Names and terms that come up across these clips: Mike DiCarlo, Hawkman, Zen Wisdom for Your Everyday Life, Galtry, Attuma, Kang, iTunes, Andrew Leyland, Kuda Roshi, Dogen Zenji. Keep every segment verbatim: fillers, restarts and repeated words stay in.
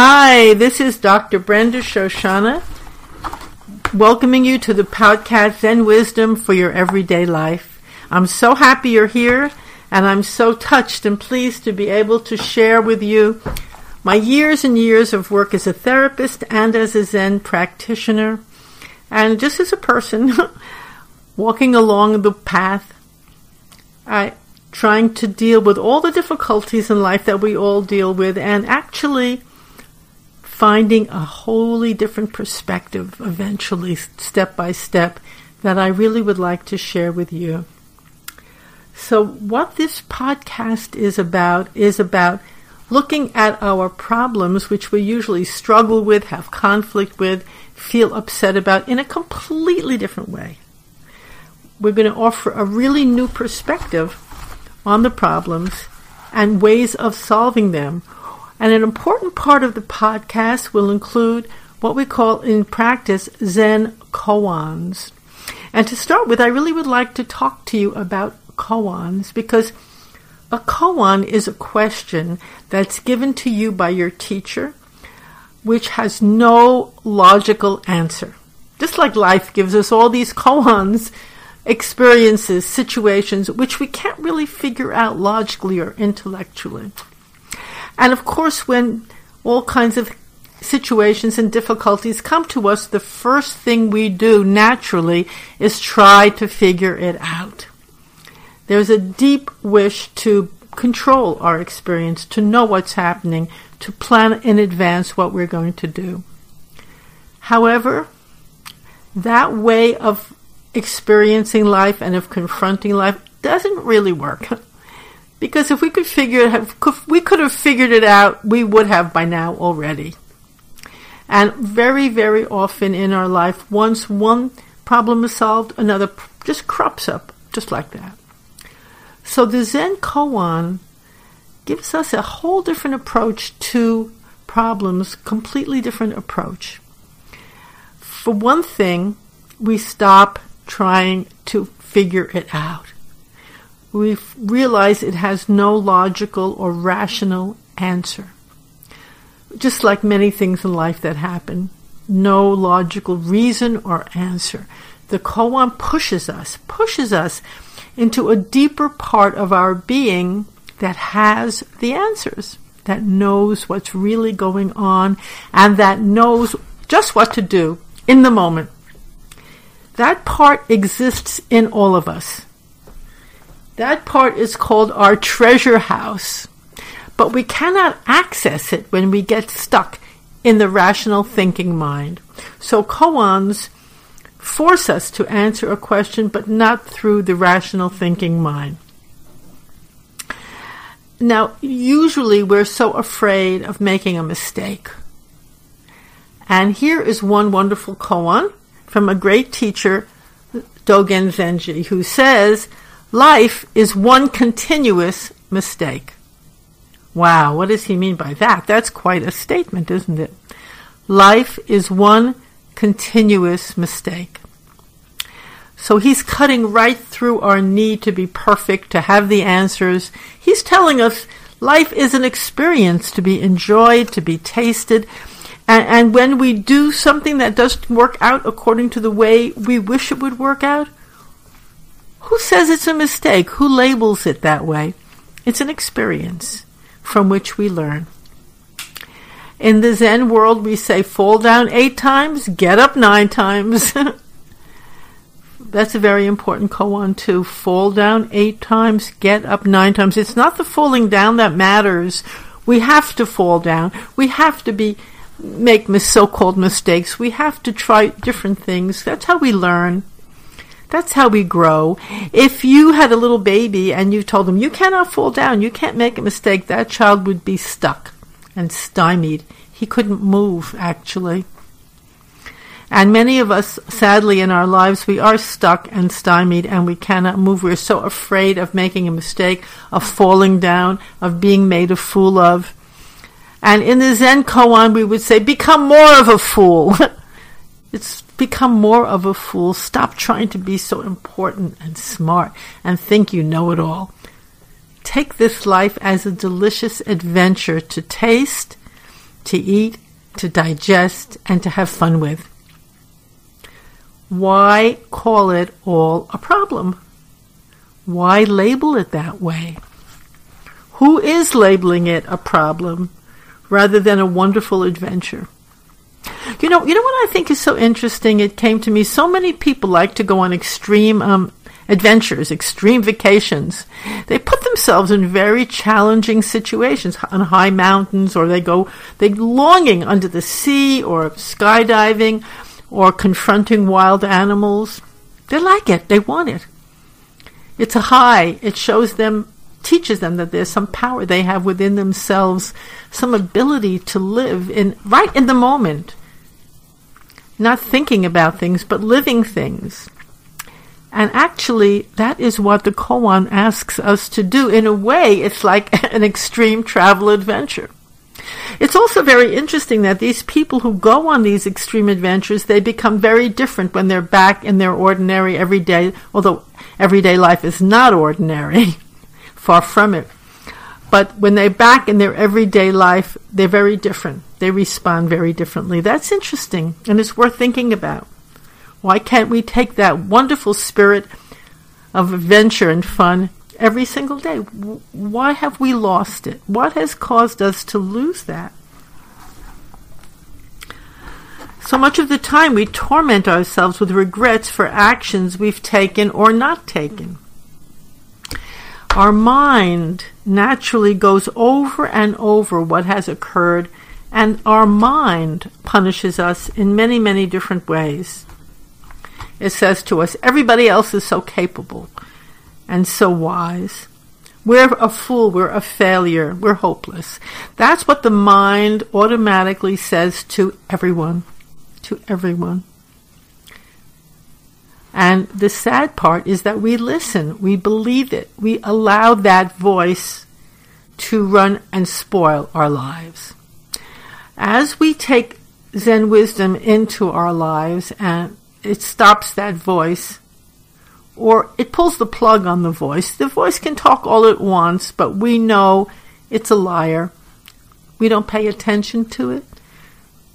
Hi, this is Doctor Brenda Shoshana, welcoming you to the podcast Zen Wisdom for Your Everyday Life. I'm so happy you're here, and I'm so touched and pleased to be able to share with you my years and years of work as a therapist and as a Zen practitioner, and just as a person walking along the path, I trying to deal with all the difficulties in life that we all deal with, and actually finding a wholly different perspective eventually, step by step, that I really would like to share with you. So what this podcast is about is about looking at our problems, which we usually struggle with, have conflict with, feel upset about, in a completely different way. We're going to offer a really new perspective on the problems and ways of solving them. And an important part of the podcast will include what we call in practice Zen koans. And to start with, I really would like to talk to you about koans, because a koan is a question that's given to you by your teacher, which has no logical answer. Just like life gives us all these koans, experiences, situations, which we can't really figure out logically or intellectually. And of course, when all kinds of situations and difficulties come to us, the first thing we do naturally is try to figure it out. There's a deep wish to control our experience, to know what's happening, to plan in advance what we're going to do. However, that way of experiencing life and of confronting life doesn't really work. Because if we could figure it, if we could have figured it out, we would have by now already. And very, very often in our life, once one problem is solved, another just crops up, just like that. So the Zen koan gives us a whole different approach to problems, completely different approach. For one thing, we stop trying to figure it out. We realize it has no logical or rational answer. Just like many things in life that happen, no logical reason or answer. The koan pushes us, pushes us into a deeper part of our being that has the answers, that knows what's really going on, and that knows just what to do in the moment. That part exists in all of us. That part is called our treasure house. But we cannot access it when we get stuck in the rational thinking mind. So koans force us to answer a question, but not through the rational thinking mind. Now, usually we're so afraid of making a mistake. And here is one wonderful koan from a great teacher, Dogen Zenji, who says, "Life is one continuous mistake." Wow, what does he mean by that? That's quite a statement, isn't it? Life is one continuous mistake. So he's cutting right through our need to be perfect, to have the answers. He's telling us life is an experience to be enjoyed, to be tasted. And when we do something that doesn't work out according to the way we wish it would work out, who says it's a mistake? Who labels it that way? It's an experience from which we learn. In the Zen world, we say, fall down eight times, get up nine times. That's a very important koan too. Fall down eight times, get up nine times. It's not the falling down that matters. We have to fall down. We have to be... make so-called mistakes. We have to try different things. That's how we learn. That's how we grow. If you had a little baby and you told them, you cannot fall down, you can't make a mistake, that child would be stuck and stymied. He couldn't move, actually. And many of us, sadly, in our lives, we are stuck and stymied and we cannot move. We're so afraid of making a mistake, of falling down, of being made a fool of. And in the Zen koan, we would say, become more of a fool. It's become more of a fool. Stop trying to be so important and smart and think you know it all. Take this life as a delicious adventure to taste, to eat, to digest, and to have fun with. Why call it all a problem? Why label it that way? Who is labeling it a problem rather than a wonderful adventure? You know, you know what I think is so interesting? It came to me. So many people like to go on extreme um, adventures, extreme vacations. They put themselves in very challenging situations on high mountains, or they go, they longing under the sea, or skydiving, or confronting wild animals. They like it. They want it. It's a high. It shows them, teaches them that there's some power they have within themselves, some ability to live in right in the moment. Not thinking about things, but living things. And actually, that is what the koan asks us to do. In a way, it's like an extreme travel adventure. It's also very interesting that these people who go on these extreme adventures, they become very different when they're back in their ordinary everyday, although everyday life is not ordinary, far from it. But when they're back in their everyday life, they're very different. They respond very differently. That's interesting, and it's worth thinking about. Why can't we take that wonderful spirit of adventure and fun every single day? Why have we lost it? What has caused us to lose that? So much of the time we torment ourselves with regrets for actions we've taken or not taken. Our mind naturally goes over and over what has occurred, and our mind punishes us in many, many different ways. It says to us, everybody else is so capable and so wise. We're a fool, we're a failure, we're hopeless. That's what the mind automatically says to everyone, to everyone. And the sad part is that we listen, we believe it, we allow that voice to run and spoil our lives. As we take Zen wisdom into our lives, and it stops that voice, or it pulls the plug on the voice. The voice can talk all it wants, but we know it's a liar. We don't pay attention to it.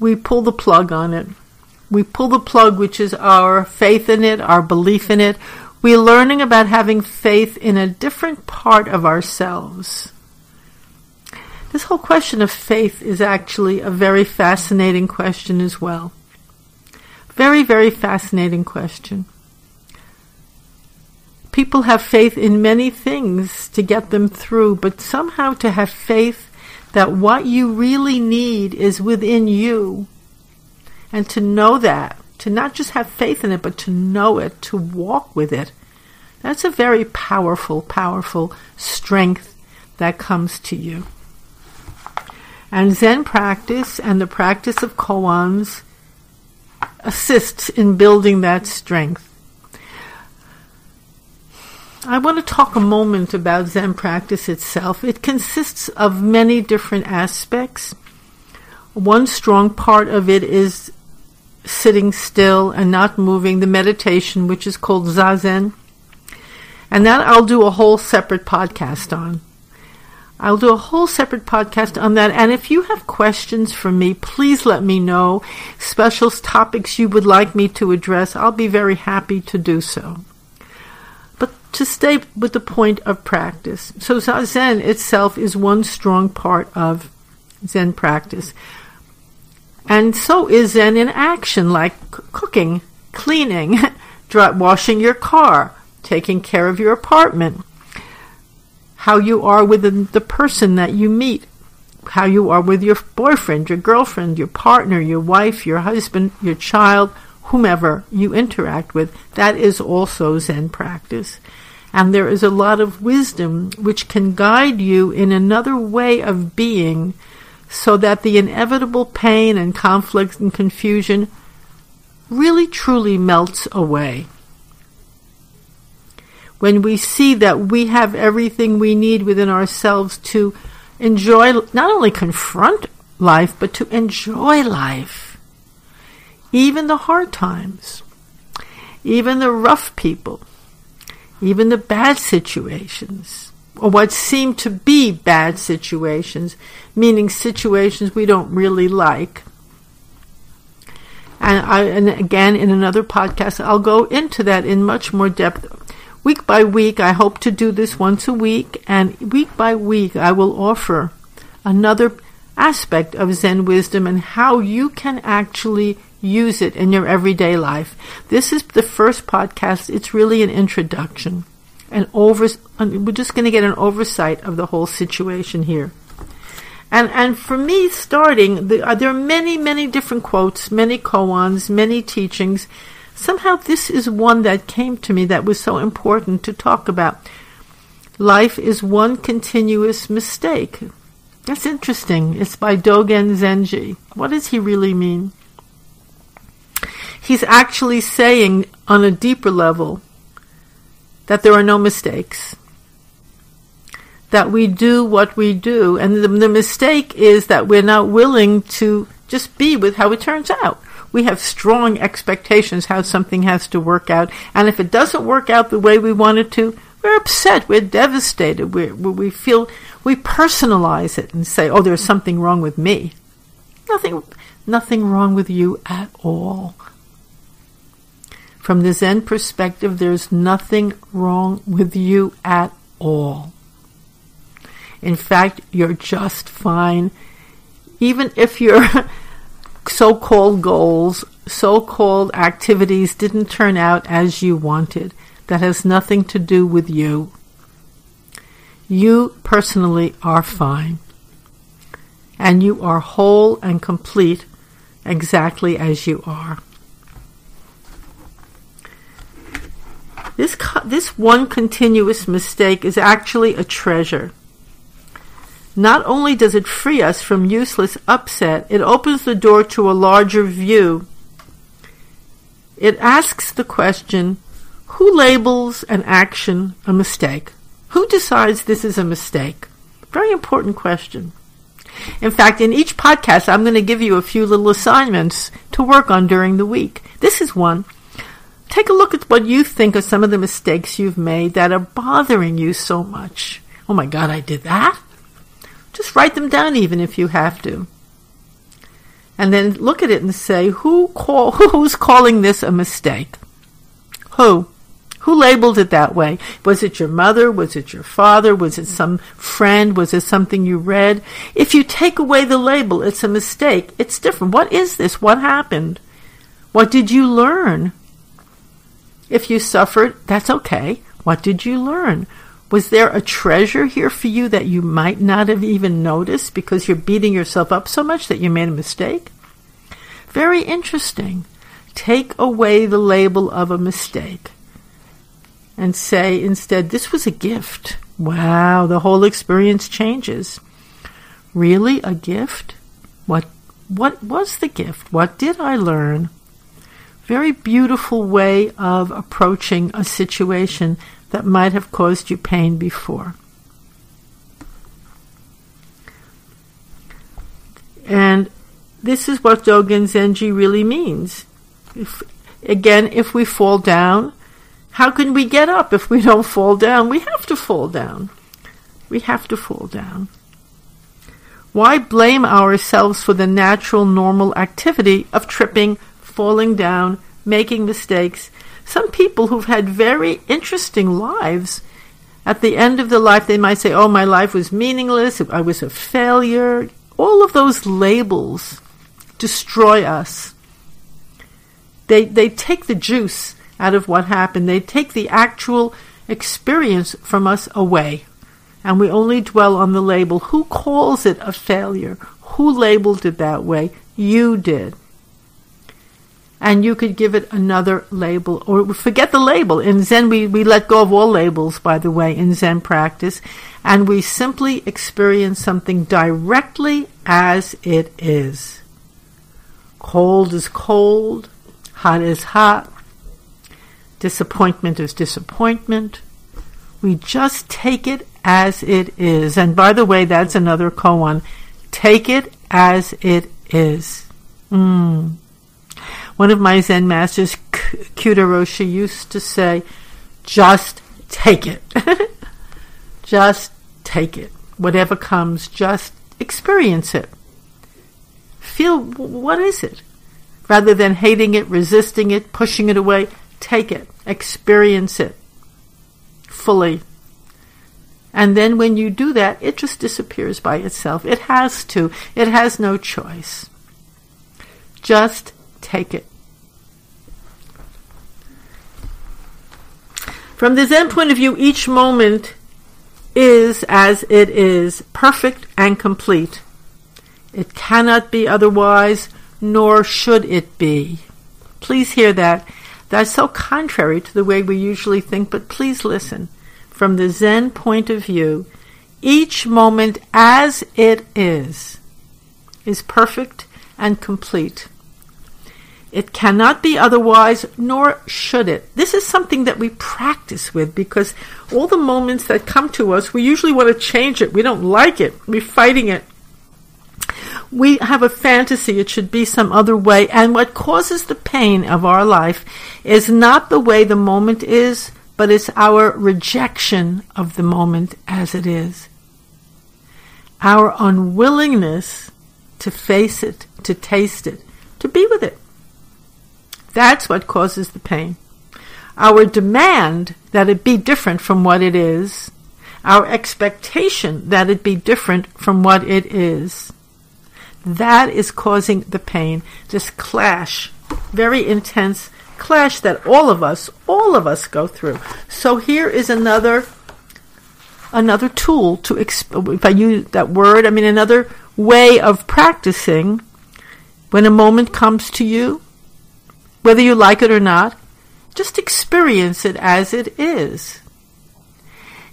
We pull the plug on it. We pull the plug, which is our faith in it, our belief in it. We're learning about having faith in a different part of ourselves. This whole question of faith is actually a very fascinating question as well. Very, very fascinating question. People have faith in many things to get them through, but somehow to have faith that what you really need is within you, and to know that, to not just have faith in it, but to know it, to walk with it, that's a very powerful, powerful strength that comes to you. And Zen practice and the practice of koans assists in building that strength. I want to talk a moment about Zen practice itself. It consists of many different aspects. One strong part of it is sitting still and not moving, the meditation, which is called zazen. And that I'll do a whole separate podcast on. I'll do a whole separate podcast on that. And if you have questions for me, please let me know. Special topics you would like me to address, I'll be very happy to do so. But to stay with the point of practice. So zazen itself is one strong part of Zen practice. And so is Zen in action, like c- cooking, cleaning, washing your car, taking care of your apartment, how you are with the person that you meet, how you are with your boyfriend, your girlfriend, your partner, your wife, your husband, your child, whomever you interact with. That is also Zen practice. And there is a lot of wisdom which can guide you in another way of being so that the inevitable pain and conflict and confusion really truly melts away. When we see that we have everything we need within ourselves to enjoy, not only confront life, but to enjoy life. Even the hard times, even the rough people, even the bad situations, or what seem to be bad situations, meaning situations we don't really like. And, I, and again, in another podcast, I'll go into that in much more depth. Week by week, I hope to do this once a week, and week by week, I will offer another aspect of Zen wisdom and how you can actually use it in your everyday life. This is the first podcast. It's really an introduction. And over, we're just going to get an oversight of the whole situation here. And and for me, starting, the, uh, there are many, many different quotes, many koans, many teachings. Somehow this is one that came to me that was so important to talk about. Life is one continuous mistake. That's interesting. It's by Dogen Zenji. What does he really mean? He's actually saying on a deeper level that there are no mistakes, that we do what we do, and the, the mistake is that we're not willing to just be with how it turns out. We have strong expectations how something has to work out, and if it doesn't work out the way we want it to, we're upset, we're devastated, we we feel, we personalize it and say, oh, there's something wrong with me. Nothing, nothing wrong with you at all. From the Zen perspective, there's nothing wrong with you at all. In fact, you're just fine. Even if your so-called goals, so-called activities didn't turn out as you wanted, that has nothing to do with you. You personally are fine. And you are whole and complete exactly as you are. This, this one continuous mistake is actually a treasure. Not only does it free us from useless upset, it opens the door to a larger view. It asks the question, who labels an action a mistake? Who decides this is a mistake? Very important question. In fact, in each podcast, I'm going to give you a few little assignments to work on during the week. This is one. Take a look at what you think are some of the mistakes you've made that are bothering you so much. Oh my God, I did that? Just write them down even if you have to. And then look at it and say, who call, who's calling this a mistake? Who? Who labeled it that way? Was it your mother? Was it your father? Was it some friend? Was it something you read? If you take away the label, it's a mistake. It's different. What is this? What happened? What did you learn? If you suffered, that's okay. What did you learn? Was there a treasure here for you that you might not have even noticed because you're beating yourself up so much that you made a mistake? Very interesting. Take away the label of a mistake and say instead, this was a gift. Wow, the whole experience changes. Really, a gift? What, what was the gift? What did I learn? Very beautiful way of approaching a situation that might have caused you pain before. And this is what Dogen Zenji really means. If, again, if we fall down, how can we get up if we don't fall down? We have to fall down. We have to fall down. Why blame ourselves for the natural, normal activity of tripping, falling down, making mistakes? Some people who've had very interesting lives, at the end of their life, they might say, oh, my life was meaningless, I was a failure. All of those labels destroy us. They, they take the juice out of what happened. They take the actual experience from us away. And we only dwell on the label. Who calls it a failure? Who labeled it that way? You did. And you could give it another label, or forget the label. In Zen, we, we let go of all labels, by the way, in Zen practice, and we simply experience something directly as it is. Cold is cold, hot is hot, disappointment is disappointment. We just take it as it is. And by the way, that's another koan. Take it as it is. Mmm. One of my Zen masters, Kuda Roshi, used to say, just take it. Just take it. Whatever comes, just experience it. Feel, what is it? Rather than hating it, resisting it, pushing it away, take it. Experience it fully. And then when you do that, it just disappears by itself. It has to. It has no choice. Just take it. From the Zen point of view, each moment is as it is, perfect and complete. It cannot be otherwise, nor should it be. Please hear that. That's so contrary to the way we usually think, but please listen. From the Zen point of view, each moment as it is, is perfect and complete. It cannot be otherwise, nor should it. This is something that we practice with, because all the moments that come to us, we usually want to change it. We don't like it. We're fighting it. We have a fantasy it should be some other way. And what causes the pain of our life is not the way the moment is, but it's our rejection of the moment as it is. Our unwillingness to face it, to taste it, to be with it. That's what causes the pain. Our demand that it be different from what it is. Our expectation that it be different from what it is. That is causing the pain. This clash, very intense clash that all of us, all of us go through. So here is another, another tool to, exp- if I use that word, I mean another way of practicing when a moment comes to you. Whether you like it or not, just experience it as it is.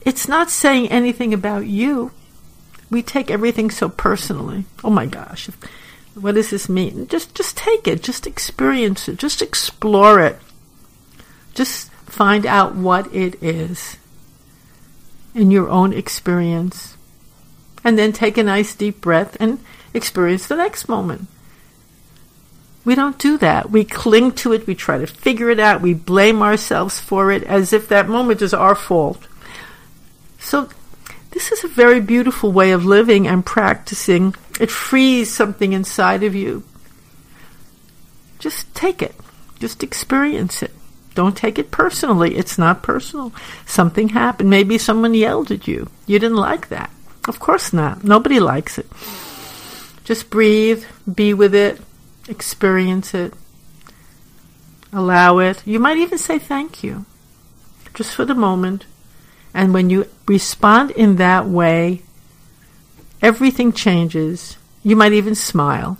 It's not saying anything about you. We take everything so personally. Oh my gosh, what does this mean? Just just take it. Just experience it. Just explore it. Just find out what it is in your own experience. And then take a nice deep breath and experience the next moment. We don't do that. We cling to it. We try to figure it out. We blame ourselves for it as if that moment is our fault. So this is a very beautiful way of living and practicing. It frees something inside of you. Just take it. Just experience it. Don't take it personally. It's not personal. Something happened. Maybe someone yelled at you. You didn't like that. Of course not. Nobody likes it. Just breathe. Be with it. Experience it. Allow it. You might even say thank you, just for the moment. And when you respond in that way, everything changes. You might even smile.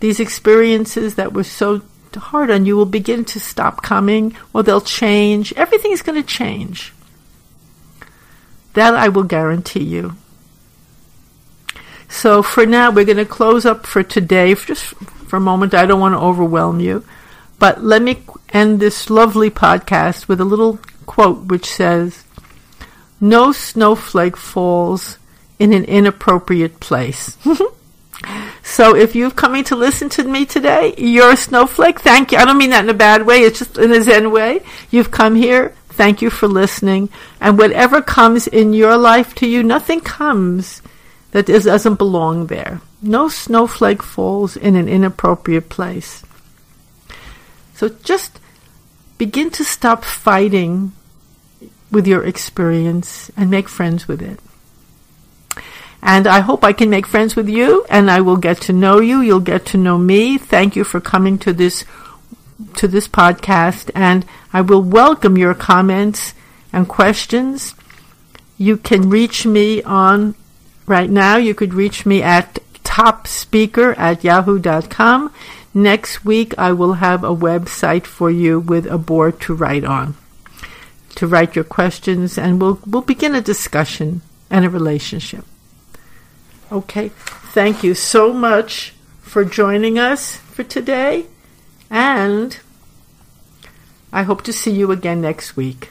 These experiences that were so hard on you will begin to stop coming, or they'll change. Everything is going to change. That I will guarantee you. So for now, we're going to close up for today, just for a moment. I don't want to overwhelm you, but let me end this lovely podcast with a little quote which says, "No snowflake falls in an inappropriate place." So if you're coming to listen to me today, you're a snowflake. Thank you. I don't mean that in a bad way. It's just in a Zen way. You've come here. Thank you for listening. And whatever comes in your life to you, nothing comes that doesn't belong there. No snowflake falls in an inappropriate place. So just begin to stop fighting with your experience and make friends with it. And I hope I can make friends with you, and I will get to know you. You'll get to know me. Thank you for coming to this, to this podcast, and I will welcome your comments and questions. You can reach me on Right now, you could reach me at topspeaker at yahoo dot com. Next week, I will have a website for you with a board to write on, to write your questions, and we'll we'll begin a discussion and a relationship. Okay, thank you so much for joining us for today, and I hope to see you again next week.